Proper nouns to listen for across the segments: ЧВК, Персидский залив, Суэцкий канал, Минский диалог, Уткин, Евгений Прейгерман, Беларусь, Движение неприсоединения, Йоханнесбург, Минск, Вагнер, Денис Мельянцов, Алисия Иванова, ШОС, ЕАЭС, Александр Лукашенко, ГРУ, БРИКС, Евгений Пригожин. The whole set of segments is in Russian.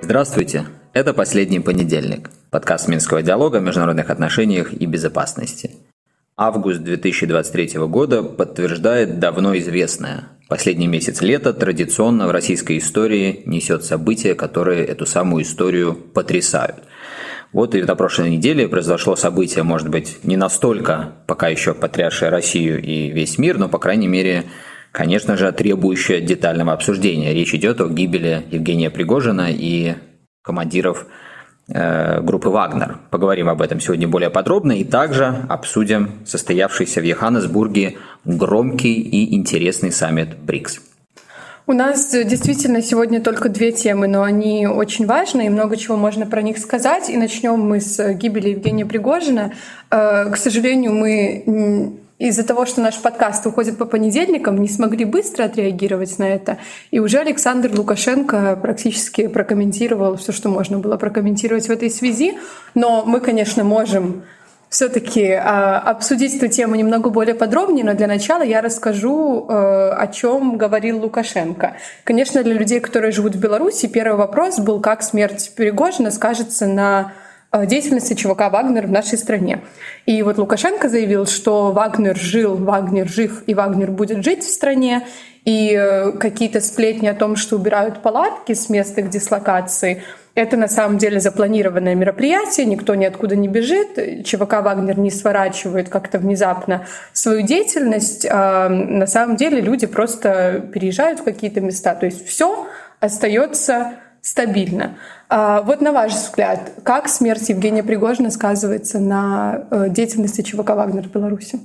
Здравствуйте, это «Последний понедельник», подкаст Минского диалога о международных отношениях и безопасности. Август 2023 года подтверждает давно известное. Последний месяц лета традиционно в российской истории несет события, которые эту самую историю потрясают. Вот и на прошлой неделе произошло событие, может быть, не настолько пока еще потрясшее Россию и весь мир, но, по крайней мере, конечно же, требующее детального обсуждения. Речь идет о гибели Евгения Пригожина и командиров группы «Вагнер». Поговорим об этом сегодня более подробно и также обсудим состоявшийся в Йоханнесбурге громкий и интересный саммит БРИКС. У нас действительно сегодня только две темы, но они очень важны, и много чего можно про них сказать. И начнем мы с гибели Евгения Пригожина. К сожалению, мы из-за того, что наш подкаст уходит по понедельникам, не смогли быстро отреагировать на это. И уже Александр Лукашенко практически прокомментировал все, что можно было прокомментировать в этой связи. Но мы, конечно, можем все-таки обсудить эту тему немного более подробнее, но для начала я расскажу, о чем говорил Лукашенко. Конечно, для людей, которые живут в Беларуси, первый вопрос был, как смерть Пригожина скажется на деятельности ЧВК «Вагнер» в нашей стране. И вот Лукашенко заявил, что «Вагнер» жил, «Вагнер» жив и «Вагнер» будет жить в стране. И какие-то сплетни о том, что убирают палатки с мест их дислокации, это на самом деле запланированное мероприятие, никто ниоткуда не бежит, ЧВК «Вагнер» не сворачивает как-то внезапно свою деятельность, а на самом деле люди просто переезжают в какие-то места, то есть все остается стабильно. Вот на ваш взгляд, как смерть Евгения Пригожина сказывается на деятельности ЧВК «Вагнер» в Беларуси?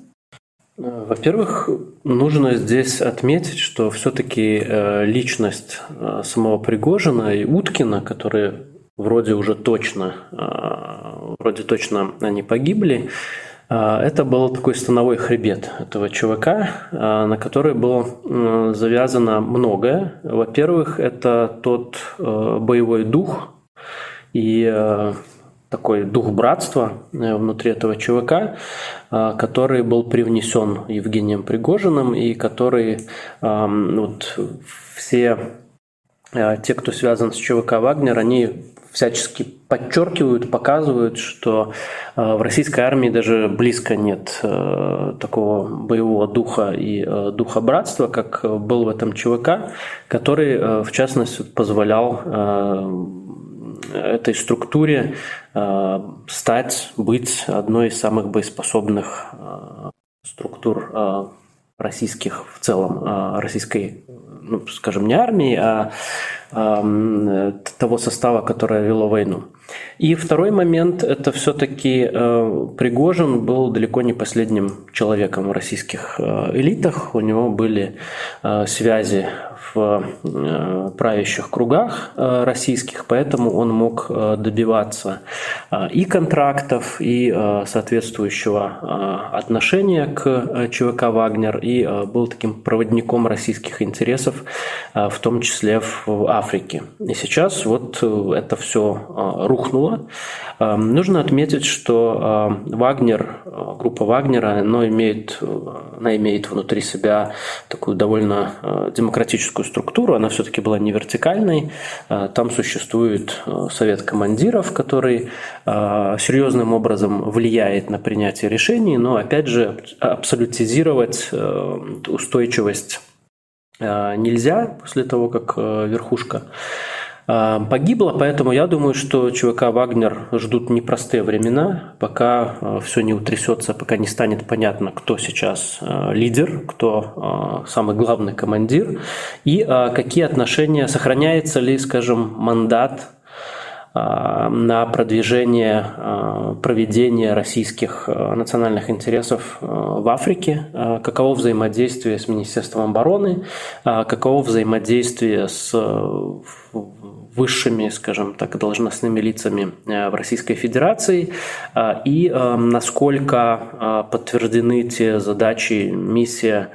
Во-первых, нужно здесь отметить, что все-таки личность самого Пригожина и Уткина, которые вроде точно они погибли, это был такой становой хребет этого ЧВК, на который было завязано многое. Во-первых, это тот боевой дух и такой дух братства внутри этого ЧВК, который был привнесен Евгением Пригожиным и который все те, кто связан с ЧВК «Вагнер», они всячески подчеркивают, показывают, что в российской армии даже близко нет такого боевого духа и духа братства, как был в этом ЧВК, который, в частности, позволял этой структуре быть одной из самых боеспособных структур российских в целом, российской, не армии, а того состава, которое вело войну. И второй момент, это все-таки Пригожин был далеко не последним человеком в российских элитах, у него были связи в правящих кругах российских, поэтому он мог добиваться и контрактов, и соответствующего отношения к ЧВК «Вагнер», и был таким проводником российских интересов, в том числе в Африке. И сейчас вот это все рухнуло. Нужно отметить, что «Вагнер», группа «Вагнера», она имеет внутри себя такую довольно демократическую структуру, она все-таки была не вертикальной. Там существует совет командиров, который серьезным образом влияет на принятие решений, но, опять же, абсолютизировать устойчивость нельзя после того, как верхушка погибла, поэтому я думаю, что ЧВК «Вагнер» ждут непростые времена, пока все не утрясется, пока не станет понятно, кто сейчас лидер, кто самый главный командир и какие отношения, сохраняется ли, мандат на продвижение, проведение российских национальных интересов в Африке, каково взаимодействие с Министерством обороны, каково взаимодействие с высшими, скажем так, должностными лицами в Российской Федерации, и насколько подтверждены те задачи, миссия,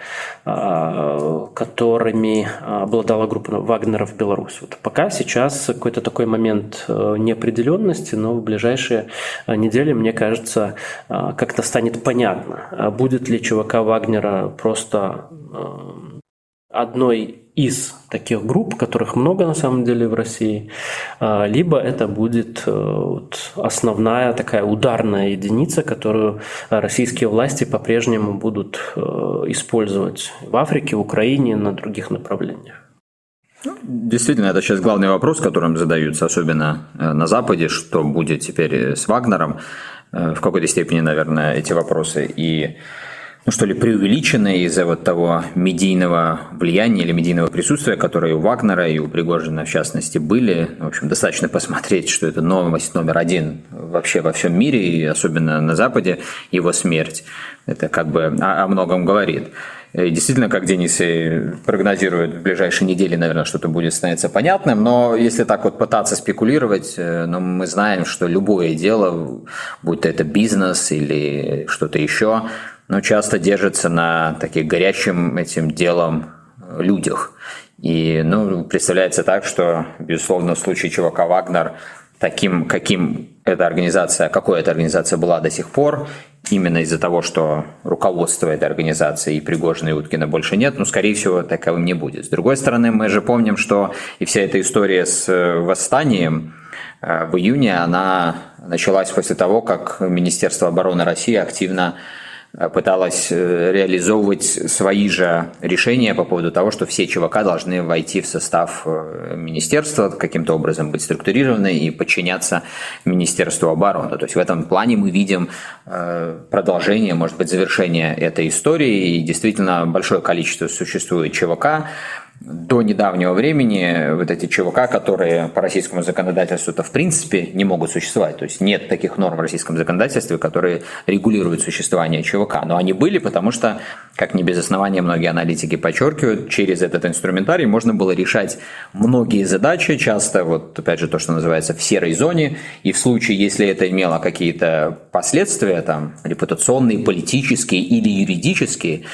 которыми обладала группа Вагнера в Беларуси. Вот пока сейчас какой-то такой момент неопределенности, но в ближайшие недели, мне кажется, как-то станет понятно, будет ли ЧВК Вагнера просто одной из таких групп, которых много на самом деле в России, либо это будет основная такая ударная единица, которую российские власти по-прежнему будут использовать в Африке, в Украине, на других направлениях. Действительно, это сейчас главный вопрос, которым задаются, особенно на Западе, что будет теперь с Вагнером. В какой-то степени, наверное, эти вопросы и преувеличены из-за того медийного влияния или медийного присутствия, которое у Вагнера и у Пригожина, в частности, были. В общем, достаточно посмотреть, что это новость номер один вообще во всем мире, и особенно на Западе, его смерть. Это как бы о многом говорит. И действительно, как Денис и прогнозирует, в ближайшие недели, наверное, что-то будет становиться понятным, но если так пытаться спекулировать, мы знаем, что любое дело, будь то это бизнес или что-то еще, часто держится на таких горячим этим делом людях. И, представляется так, что, безусловно, в случае ЧВК «Вагнер», таким, какой эта организация была до сих пор, именно из-за того, что руководство этой организации и Пригожина, и Уткина больше нет, скорее всего, таковым не будет. С другой стороны, мы же помним, что и вся эта история с восстанием в июне, она началась после того, как Министерство обороны России активно пыталась реализовывать свои же решения по поводу того, что все ЧВК должны войти в состав министерства, каким-то образом быть структурированы и подчиняться Министерству обороны. То есть в этом плане мы видим продолжение, может быть, завершение этой истории, и действительно большое количество существует ЧВК. До недавнего времени эти ЧВК, которые по российскому законодательству-то в принципе не могут существовать. То есть нет таких норм в российском законодательстве, которые регулируют существование ЧВК. Но они были, потому что, как не без основания многие аналитики подчеркивают, через этот инструментарий можно было решать многие задачи, часто, опять же, то, что называется, в серой зоне. И в случае, если это имело какие-то последствия, репутационные, политические или юридические,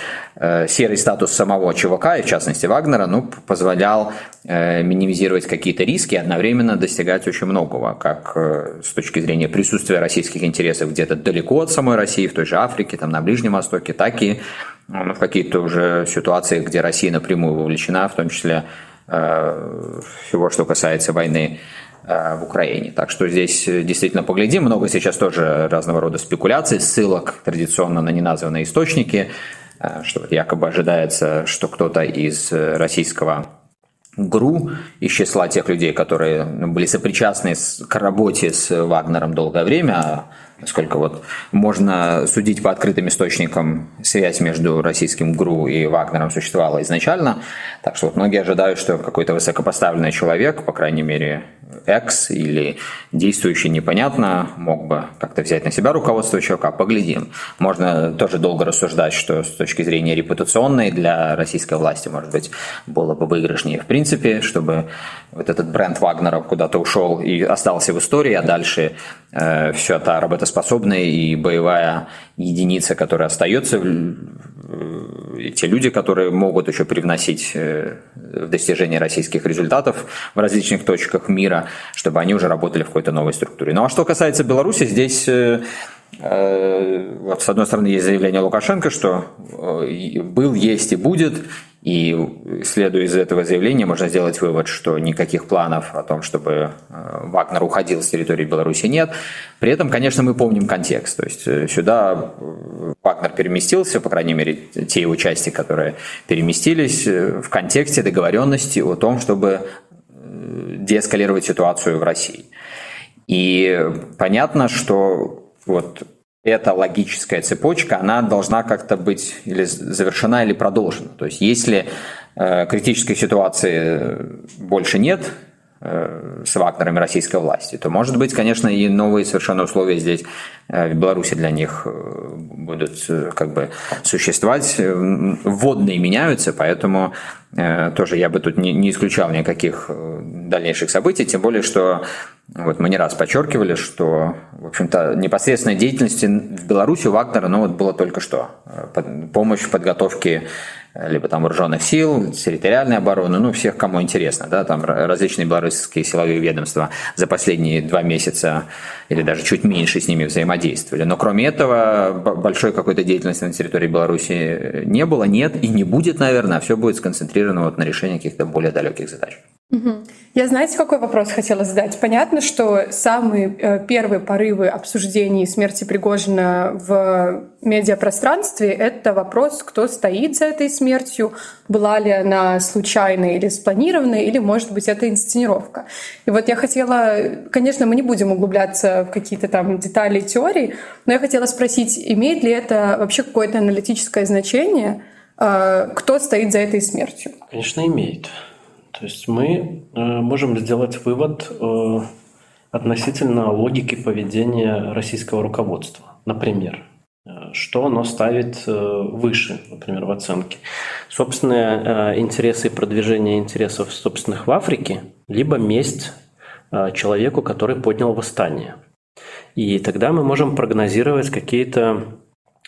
серый статус самого ЧВК, и в частности Вагнера, позволял минимизировать какие-то риски и одновременно достигать очень многого, как с точки зрения присутствия российских интересов где-то далеко от самой России, в той же Африке, на Ближнем Востоке, так и в какие-то уже ситуации, где Россия напрямую вовлечена, в том числе всего, что касается войны в Украине. Так что здесь действительно поглядим. Много сейчас тоже разного рода спекуляций, ссылок традиционно на неназванные источники, что якобы ожидается, что кто-то из российского ГРУ, из числа тех людей, которые были сопричастны к работе с Вагнером долгое время, насколько можно судить по открытым источникам, связь между российским ГРУ и Вагнером существовала изначально. Так что многие ожидают, что какой-то высокопоставленный человек, по крайней мере, экс или действующий, непонятно, мог бы как-то взять на себя руководство ЧВК. Поглядим. Можно тоже долго рассуждать, что с точки зрения репутационной для российской власти, может быть, было бы выигрышнее в принципе, чтобы этот бренд Вагнера куда-то ушел и остался в истории, а дальше все та работоспособная и боевая единица, которая остается, те люди, которые могут еще привносить в достижение российских результатов в различных точках мира, чтобы они уже работали в какой-то новой структуре. А что касается Беларуси, здесь с одной стороны есть заявление Лукашенко, что был, есть и будет, и следуя из этого заявления можно сделать вывод, что никаких планов о том, чтобы Вагнер уходил с территории Беларуси, нет. При этом, конечно, мы помним контекст. То есть сюда Вагнер переместился, по крайней мере, те его части, которые переместились, в контексте договоренности о том, чтобы деэскалировать ситуацию в России. И понятно, что эта логическая цепочка, она должна как-то быть или завершена, или продолжена. То есть если критической ситуации больше нет, с Вагнером и российской власти, то, может быть, конечно, и новые совершенно условия здесь, в Беларуси, для них будут как бы существовать. Вводные меняются, поэтому тоже я бы тут не исключал никаких дальнейших событий, тем более, что вот мы не раз подчеркивали, что, в общем-то, непосредственной деятельности в Беларуси у Вагнера, ну, вот было только что. Помощь в подготовке либо там вооруженных сил, территориальной обороны, ну, всех, кому интересно, да, там различные белорусские силовые ведомства за последние 2 месяца или даже чуть меньше с ними взаимодействовали. Но кроме этого большой какой-то деятельности на территории Беларуси не было, нет и не будет, наверное, а все будет сконцентрировано вот на решении каких-то более далеких задач. Я, знаете, какой вопрос хотела задать? Понятно, что самые первые порывы обсуждений смерти Пригожина в медиапространстве — это вопрос, кто стоит за этой смертью, была ли она случайной или спланированной, или, может быть, это инсценировка. И вот я хотела, конечно, мы не будем углубляться в какие-то там детали теории, но я хотела спросить, имеет ли это вообще какое-то аналитическое значение, кто стоит за этой смертью? Конечно, имеет. То есть мы можем сделать вывод относительно логики поведения российского руководства. Например, что оно ставит выше, например, в оценке. Собственные интересы и продвижение интересов собственных в Африке, либо месть человеку, который поднял восстание. И тогда мы можем прогнозировать какие-то,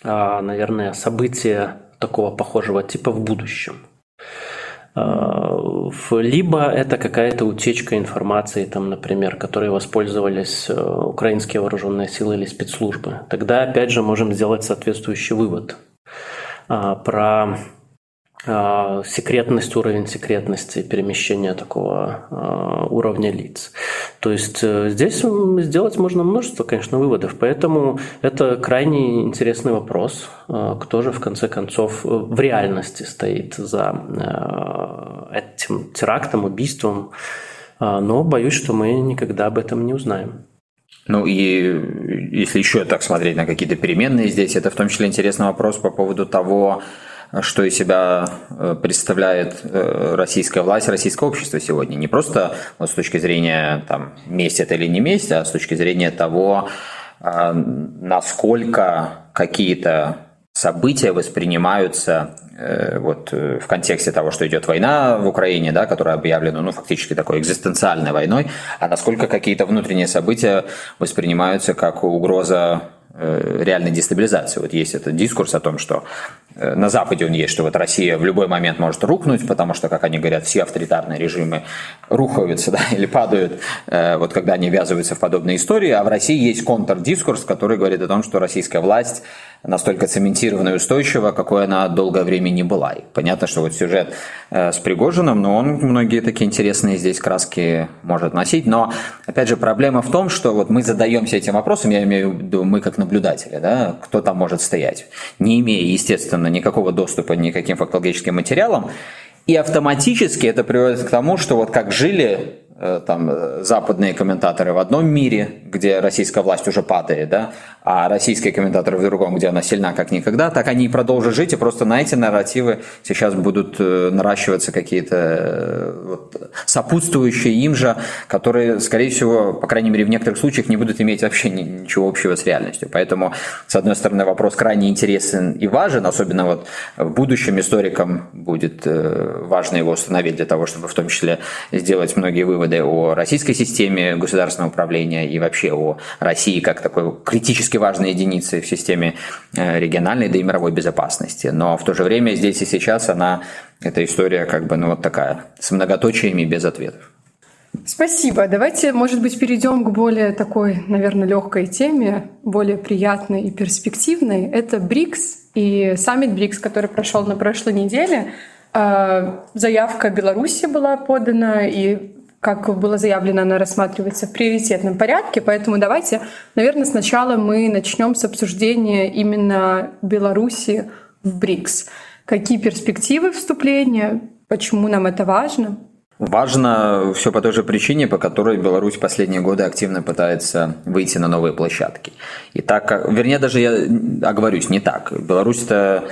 наверное, события такого похожего типа в будущем. Либо это какая-то утечка информации, там, например, которой воспользовались украинские вооруженные силы или спецслужбы. Тогда, опять же, можем сделать соответствующий вывод про секретность, уровень секретности, перемещение такого уровня лиц. То есть здесь сделать можно множество, конечно, выводов, поэтому это крайне интересный вопрос, кто же в конце концов в реальности стоит за этим терактом, убийством, но боюсь, что мы никогда об этом не узнаем. Ну и если еще так смотреть на какие-то переменные здесь, это в том числе интересный вопрос по поводу того, что из себя представляет российская власть, российское общество сегодня. Не просто вот с точки зрения там, месть это или не месть, а с точки зрения того, насколько какие-то события воспринимаются вот, в контексте того, что идет война в Украине, да, которая объявлена ну, фактически такой экзистенциальной войной, а насколько какие-то внутренние события воспринимаются как угроза реальной дестабилизации. Вот есть этот дискурс о том, что на Западе он есть, что вот Россия в любой момент может рухнуть, потому что, как они говорят, все авторитарные режимы рухаются, да, или падают, вот когда они ввязываются в подобные истории. А в России есть контрдискурс, который говорит о том, что российская власть настолько цементирована и устойчива, какой она долгое время не была. И понятно, что вот сюжет с Пригожиным, но он многие такие интересные здесь краски может носить. Но, опять же, проблема в том, что вот мы задаемся этим вопросом, я имею в виду, мы как наблюдатели, да, кто там может стоять, не имея, естественно, никакого доступа никаким фактологическим материалам. И автоматически это приводит к тому, что вот как жили там западные комментаторы в одном мире, где российская власть уже падает, да, а российские комментаторы в другом, где она сильна как никогда, так они и продолжат жить, и просто на эти нарративы сейчас будут наращиваться какие-то вот, сопутствующие им же, которые, скорее всего, по крайней мере, в некоторых случаях не будут иметь вообще ничего общего с реальностью. Поэтому, с одной стороны, вопрос крайне интересен и важен, особенно вот в будущем историкам будет важно его установить для того, чтобы в том числе сделать многие выводы о российской системе государственного управления и вообще о России как такой критически важной единице в системе региональной, да и мировой безопасности. Но в то же время здесь и сейчас она, эта история как бы ну вот такая, с многоточиями без ответов. Спасибо. Давайте, может быть, перейдем к более такой, наверное, легкой теме, более приятной и перспективной. Это БРИКС и саммит БРИКС, который прошел на прошлой неделе. Заявка Беларуси была подана и как было заявлено, она рассматривается в приоритетном порядке, поэтому давайте, наверное, сначала мы начнем с обсуждения именно Беларуси в БРИКС. Какие перспективы вступления, почему нам это важно? Важно все по той же причине, по которой Беларусь последние годы активно пытается выйти на новые площадки. И так, вернее, даже я оговорюсь, не так. Беларусь-то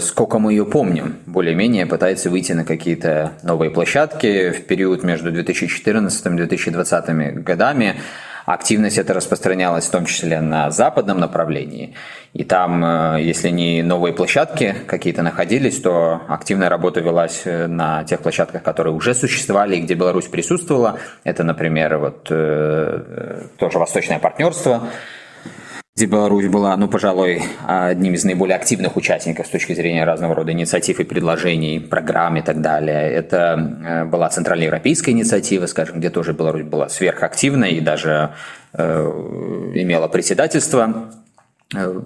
сколько мы ее помним, более-менее пытается выйти на какие-то новые площадки. В период между 2014 и 2020 годами активность эта распространялась в том числе на западном направлении. И там, если не новые площадки какие-то находились, то активная работа велась на тех площадках, которые уже существовали и где Беларусь присутствовала. Это, например, вот тоже Восточное партнерство, где Беларусь была, пожалуй, одним из наиболее активных участников с точки зрения разного рода инициатив и предложений, программ и так далее. Это была центральноевропейская инициатива, скажем, где тоже Беларусь была сверхактивной и даже имела председательство,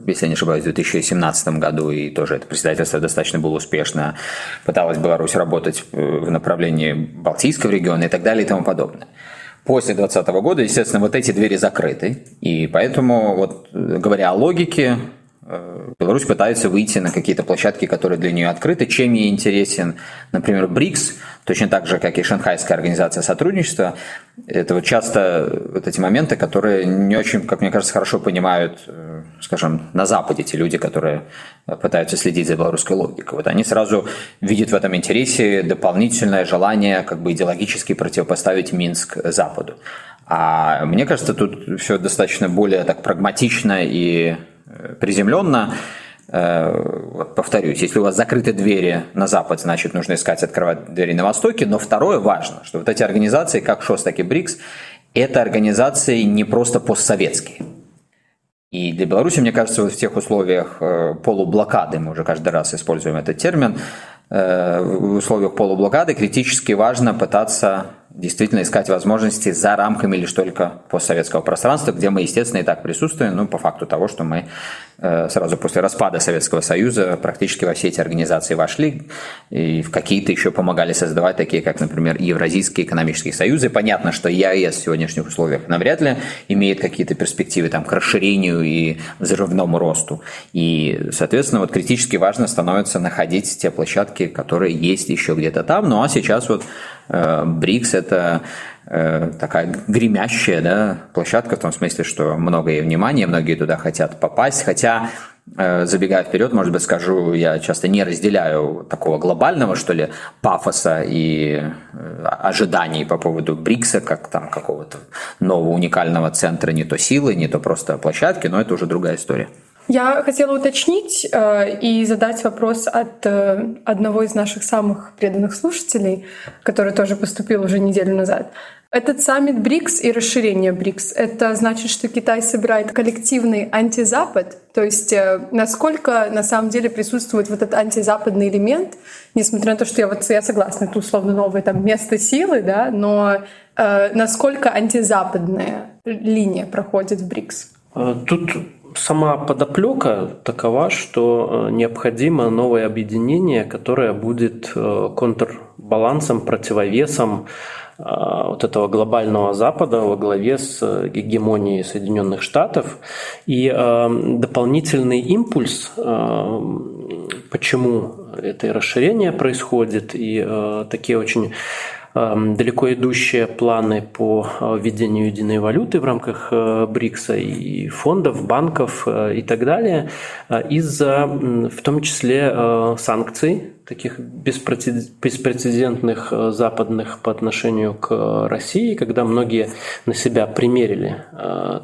если я не ошибаюсь, в 2017 году, и тоже это председательство достаточно было успешно. Пыталась Беларусь работать в направлении Балтийского региона и так далее и тому подобное. После 2020 года, естественно, вот эти двери закрыты, и поэтому, вот, говоря о логике, Беларусь пытается выйти на какие-то площадки, которые для нее открыты. Чем ей интересен, например, БРИКС, точно так же, как и Шанхайская организация сотрудничества. Это вот часто вот эти моменты, которые не очень, как мне кажется, хорошо понимают, скажем, на Западе те люди, которые пытаются следить за белорусской логикой. Вот они сразу видят в этом интересе дополнительное желание как бы идеологически противопоставить Минск Западу. А мне кажется, тут все достаточно более так прагматично и приземленно. Вот, повторюсь, если у вас закрыты двери на Запад, значит, нужно искать открывать двери на Востоке. Но второе важно, что вот эти организации, как ШОС, так и БРИКС, это организации не просто постсоветские. И для Беларуси, мне кажется, вот в тех условиях полублокады, мы уже каждый раз используем этот термин, в условиях полублокады критически важно пытаться действительно искать возможности за рамками лишь только постсоветского пространства, где мы, естественно, и так присутствуем, по факту того, что мы сразу после распада Советского Союза практически во все эти организации вошли и в какие-то еще помогали создавать, такие как, например, Евразийские экономические союзы. Понятно, что ЕАЭС в сегодняшних условиях навряд ли имеет какие-то перспективы к расширению и взрывному росту. И, соответственно, вот критически важно становится находить те площадки, которые есть еще где-то там. Ну а сейчас вот БРИКС — это такая гремящая площадка, в том смысле, что много ей внимания, многие туда хотят попасть. Хотя, забегая вперед, может быть, скажу, я часто не разделяю такого глобального, что ли, пафоса и ожиданий по поводу БРИКСа, как там какого-то нового уникального центра не то силы, не то просто площадки, но это уже другая история. Я хотела уточнить и задать вопрос от одного из наших самых преданных слушателей, который тоже поступил уже неделю назад. Этот саммит БРИКС и расширение БРИКС — это значит, что Китай собирает коллективный антизапад? То есть насколько на самом деле присутствует вот этот антизападный элемент, несмотря на то, что я согласна, это условно новое там место силы, но насколько антизападная линия проходит в БРИКС? Тут сама подоплека такова, что необходимо новое объединение, которое будет контрбалансом, противовесом вот этого глобального Запада во главе с гегемонией Соединенных Штатов. И дополнительный импульс, почему это расширение происходит, и такие очень далеко идущие планы по введению единой валюты в рамках БРИКСа и фондов, банков и так далее, из-за, в том числе, санкций, таких беспрецедентных западных по отношению к России, когда многие на себя примерили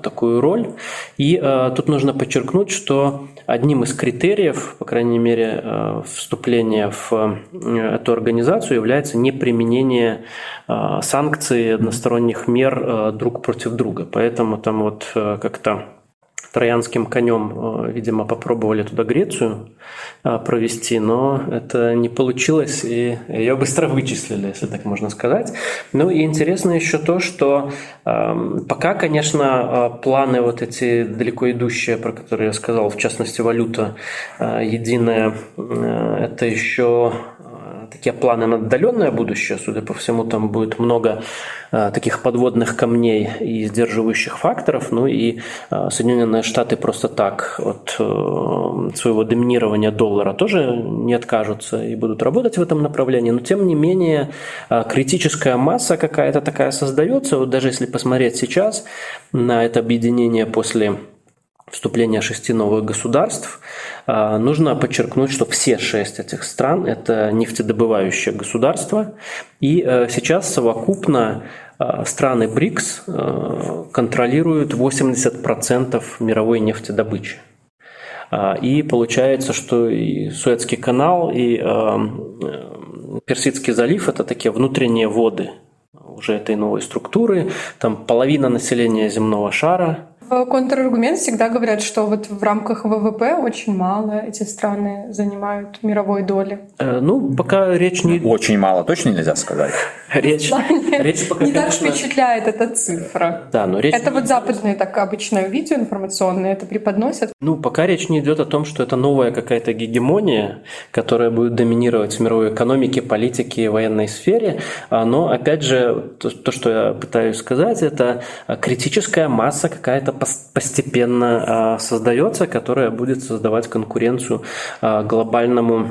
такую роль. И тут нужно подчеркнуть, что одним из критериев, по крайней мере, вступления в эту организацию является неприменение санкций, односторонних мер друг против друга. Поэтому там вот как-то троянским конем, видимо, попробовали туда Грецию провести, но это не получилось, и ее быстро вычислили, если так можно сказать. Ну и интересно еще то, что пока, конечно, планы вот эти далеко идущие, про которые я сказал, в частности, валюта единая, это еще такие планы на отдаленное будущее, судя по всему, там будет много таких подводных камней и сдерживающих факторов. Ну и Соединенные Штаты просто так от своего доминирования доллара тоже не откажутся и будут работать в этом направлении. Но тем не менее критическая масса какая-то такая создается. Вот даже если посмотреть сейчас на это объединение после вступления 6 новых государств, нужно подчеркнуть, что все 6 этих стран – это нефтедобывающие государства, и сейчас совокупно страны БРИКС контролируют 80% мировой нефтедобычи. И получается, что и Суэцкий канал, и Персидский залив – это такие внутренние воды уже этой новой структуры, там половина населения земного шара. Контраргумент всегда говорят, что вот в рамках ВВП очень мало эти страны занимают мировой доли. Ну, пока речь не... Очень мало, точно нельзя сказать. Речь пока не так впечатляет эта цифра. Да, но речь... Это вот западные так обычно видео информационные это преподносят. Ну, пока речь не идет о том, что это новая какая-то гегемония, которая будет доминировать в мировой экономике, политике и военной сфере. Но, опять же, то, что я пытаюсь сказать, это критическая масса какая-то постепенно создается, которая будет создавать конкуренцию глобальному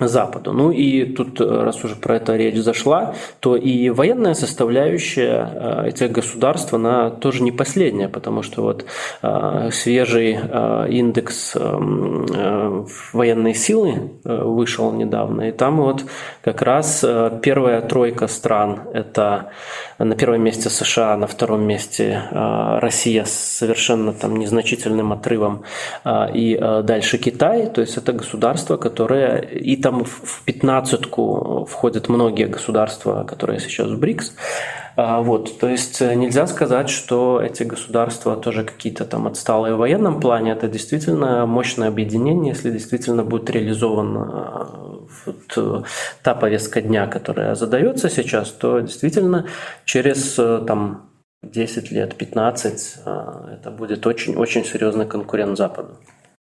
Западу. Ну и тут, раз уже про это речь зашла, то и военная составляющая этих государств, она тоже не последняя, потому что вот свежий индекс военной силы вышел недавно, и там вот как раз первая тройка стран, это на первом месте США, на втором месте Россия с совершенно там незначительным отрывом, и дальше Китай, то есть это государства, которые и там в 15-ку входят многие государства, которые сейчас в БРИКС. Вот, то есть нельзя сказать, что эти государства тоже какие-то там отсталые в военном плане. Это действительно мощное объединение, если действительно будет реализована вот та повестка дня, которая задается сейчас, то действительно через там 10 лет, 15 это будет очень-очень серьезный конкурент Западу.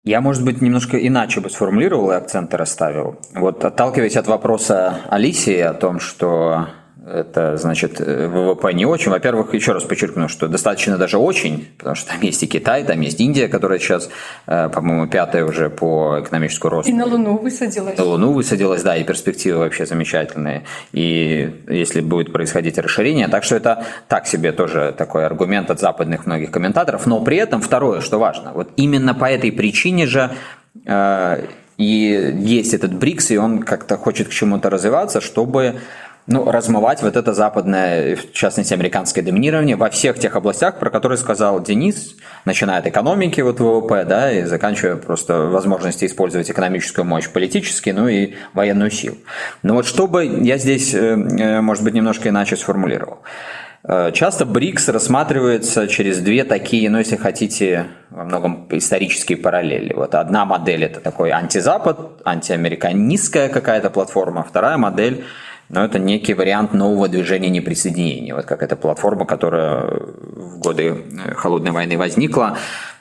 Я, может быть, немножко иначе бы сформулировал и акценты расставил. Вот отталкиваясь от вопроса Алисии о том, что это, значит, ВВП не очень. Во-первых, еще раз подчеркну, что достаточно даже очень, потому что там есть и Китай, там есть Индия, которая сейчас, по-моему, 5-я уже по экономическому росту. И на Луну высадилась. На Луну высадилась, да, и перспективы вообще замечательные. И если будет происходить расширение, так что это так себе тоже такой аргумент от западных многих комментаторов. Но при этом второе, что важно, вот именно по этой причине же... И есть этот БРИКС, и он как-то хочет к чему-то развиваться, чтобы размывать вот это западное, в частности, американское доминирование во всех тех областях, про которые сказал Денис, начиная от экономики, вот ВВП, да, и заканчивая просто возможности использовать экономическую мощь политически, ну и военную силу. Но вот чтобы я здесь, может быть, немножко иначе сформулировал. Часто БРИКС рассматривается через две такие, если хотите, во многом исторические параллели. Вот одна модель – это такой антизапад, антиамериканистская какая-то платформа, вторая модель – это некий вариант нового движения неприсоединения, вот как эта платформа, которая в годы Холодной войны возникла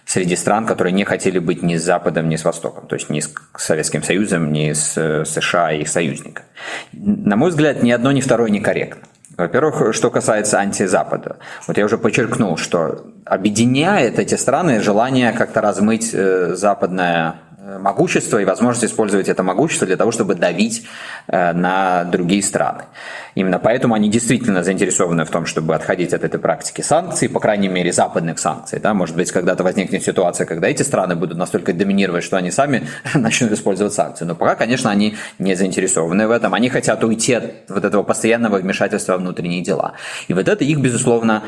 среди стран, которые не хотели быть ни с Западом, ни с Востоком, то есть ни с Советским Союзом, ни с США и их союзниками. На мой взгляд, ни одно, ни второе некорректно. Во-первых, что касается антизапада. Вот я уже подчеркнул, что объединяет эти страны желание как-то размыть западное могущество и возможность использовать это могущество для того, чтобы давить на другие страны. Именно поэтому они действительно заинтересованы в том, чтобы отходить от этой практики санкций, по крайней мере, западных санкций. Да? Может быть, когда-то возникнет ситуация, когда эти страны будут настолько доминировать, что они сами начнут использовать санкции. Но пока, конечно, они не заинтересованы в этом. Они хотят уйти от вот этого постоянного вмешательства в внутренние дела. И вот это их, безусловно,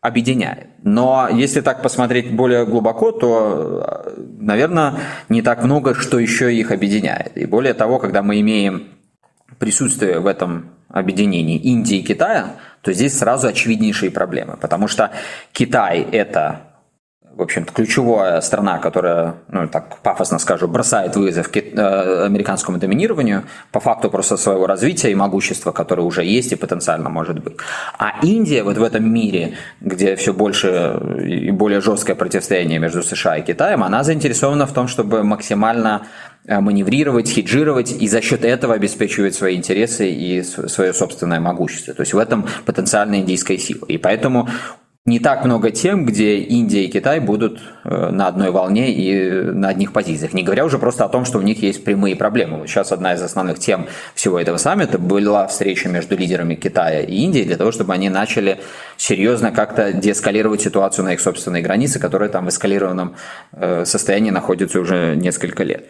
объединяет. Но если так посмотреть более глубоко, то, наверное, не так много, что еще их объединяет. И более того, когда мы имеем присутствие в этом объединении Индии и Китая, то здесь сразу очевиднейшие проблемы, потому что Китай – это, в общем-то, ключевая страна, которая, так пафосно скажу, бросает вызов американскому доминированию по факту просто своего развития и могущества, которое уже есть и потенциально может быть. А Индия вот в этом мире, где все больше и более жесткое противостояние между США и Китаем, она заинтересована в том, чтобы максимально маневрировать, хеджировать и за счет этого обеспечивать свои интересы и свое собственное могущество. То есть в этом потенциальная индийская сила. И поэтому не так много тем, где Индия и Китай будут на одной волне и на одних позициях. Не говоря уже просто о том, что у них есть прямые проблемы. Вот сейчас одна из основных тем всего этого саммита была встреча между лидерами Китая и Индии для того, чтобы они начали серьезно как-то деэскалировать ситуацию на их собственной границе, которая там в эскалированном состоянии находится уже несколько лет.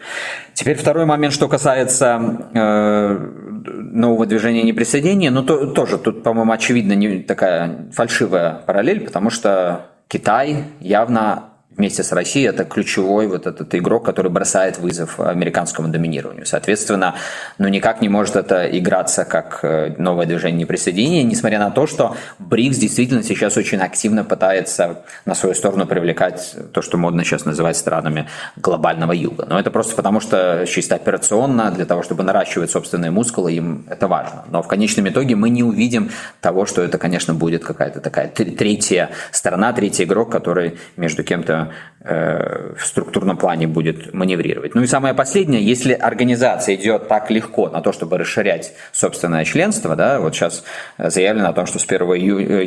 Теперь второй момент, что касается нового движения неприсоединения. Ну, тоже тут, по-моему, очевидно не такая фальшивая параллель, потому что Китай явно вместе с Россией это ключевой вот этот игрок, который бросает вызов американскому доминированию. Соответственно, ну никак не может это играться как новое движение неприсоединения, несмотря на то, что БРИКС действительно сейчас очень активно пытается на свою сторону привлекать то, что модно сейчас называть странами глобального юга. Но это просто потому, что чисто операционно, для того, чтобы наращивать собственные мускулы, им это важно. Но в конечном итоге мы не увидим того, что это, конечно, будет какая-то такая третья сторона, третий игрок, который между кем-то в структурном плане будет маневрировать. Ну и самое последнее, если организация идет так легко на то, чтобы расширять собственное членство, да, вот сейчас заявлено о том, что с 1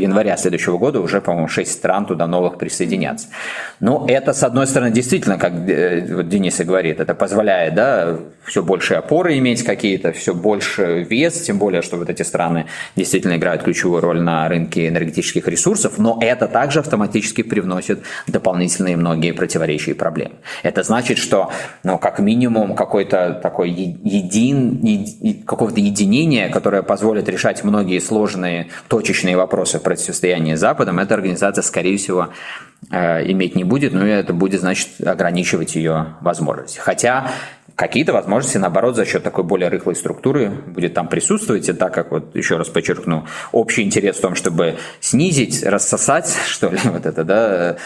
января следующего года уже, по-моему, 6 стран туда новых присоединятся. Ну, это, с одной стороны, действительно, как вот Денис и говорит, это позволяет, да, все больше опоры иметь какие-то, все больше вес, тем более, что вот эти страны действительно играют ключевую роль на рынке энергетических ресурсов, но это также автоматически привносит дополнительные многие противоречия и проблемы. Это значит, что, ну, как минимум, какое-то такое какого-то единения, которое позволит решать многие сложные точечные вопросы в противостоянии с Западом, эта организация, скорее всего, иметь не будет, ну и это будет, значит, ограничивать ее возможности. Хотя какие-то возможности, наоборот, за счет такой более рыхлой структуры будет там присутствовать, и так как, вот еще раз подчеркну, общий интерес в том, чтобы снизить, рассосать, что ли, вот это, да,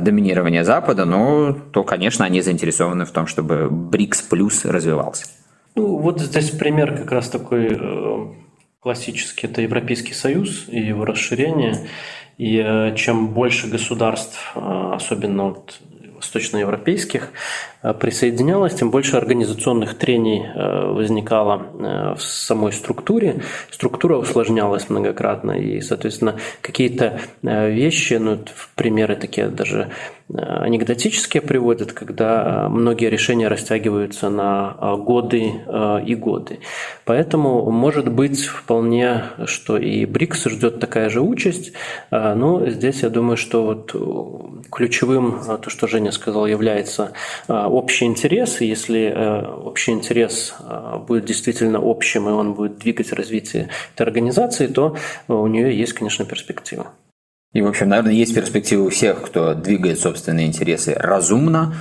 доминирование Запада, ну, то, конечно, они заинтересованы в том, чтобы БРИКС плюс развивался. Ну, вот здесь пример как раз такой классический, это Европейский Союз и его расширение, и чем больше государств, особенно вот восточноевропейских, присоединялось, тем больше организационных трений возникало в самой структуре. Структура усложнялась многократно, и, соответственно, какие-то вещи, ну, примеры такие даже анекдотические приводят, когда многие решения растягиваются на годы и годы. Поэтому, может быть, вполне, что и БРИКС ждет такая же участь, но здесь, я думаю, что вот ключевым, то, что Женя сказал, является общий интерес. Если общий интерес будет действительно общим, и он будет двигать развитие этой организации, то у нее есть, конечно, перспектива. И, в общем, наверное, есть перспективы у всех, кто двигает собственные интересы разумно,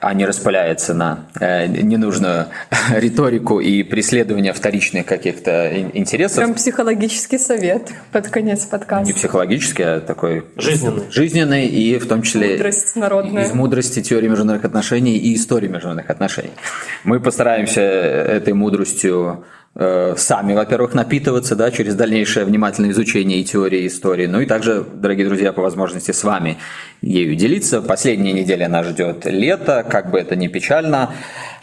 а не распыляется на ненужную риторику и преследование вторичных каких-то интересов. Прям психологический совет под конец подкаста. Не психологический, а такой жизненный и в том числе мудрость народная. Из мудрости теории международных отношений и истории международных отношений. Мы постараемся этой мудростью сами, во-первых, напитываться, да, через дальнейшее внимательное изучение и теории, и истории, ну и также, дорогие друзья, по возможности с вами ею делиться. Последняя неделя нас ждет лето, как бы это ни печально,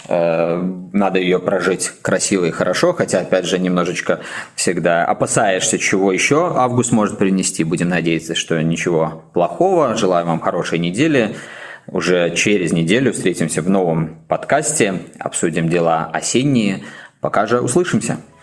надо ее прожить красиво и хорошо, хотя, опять же, немножечко всегда опасаешься, чего еще август может принести. Будем надеяться, что ничего плохого. Желаю вам хорошей недели. Уже через неделю встретимся в новом подкасте, обсудим дела осенние. Пока же услышимся.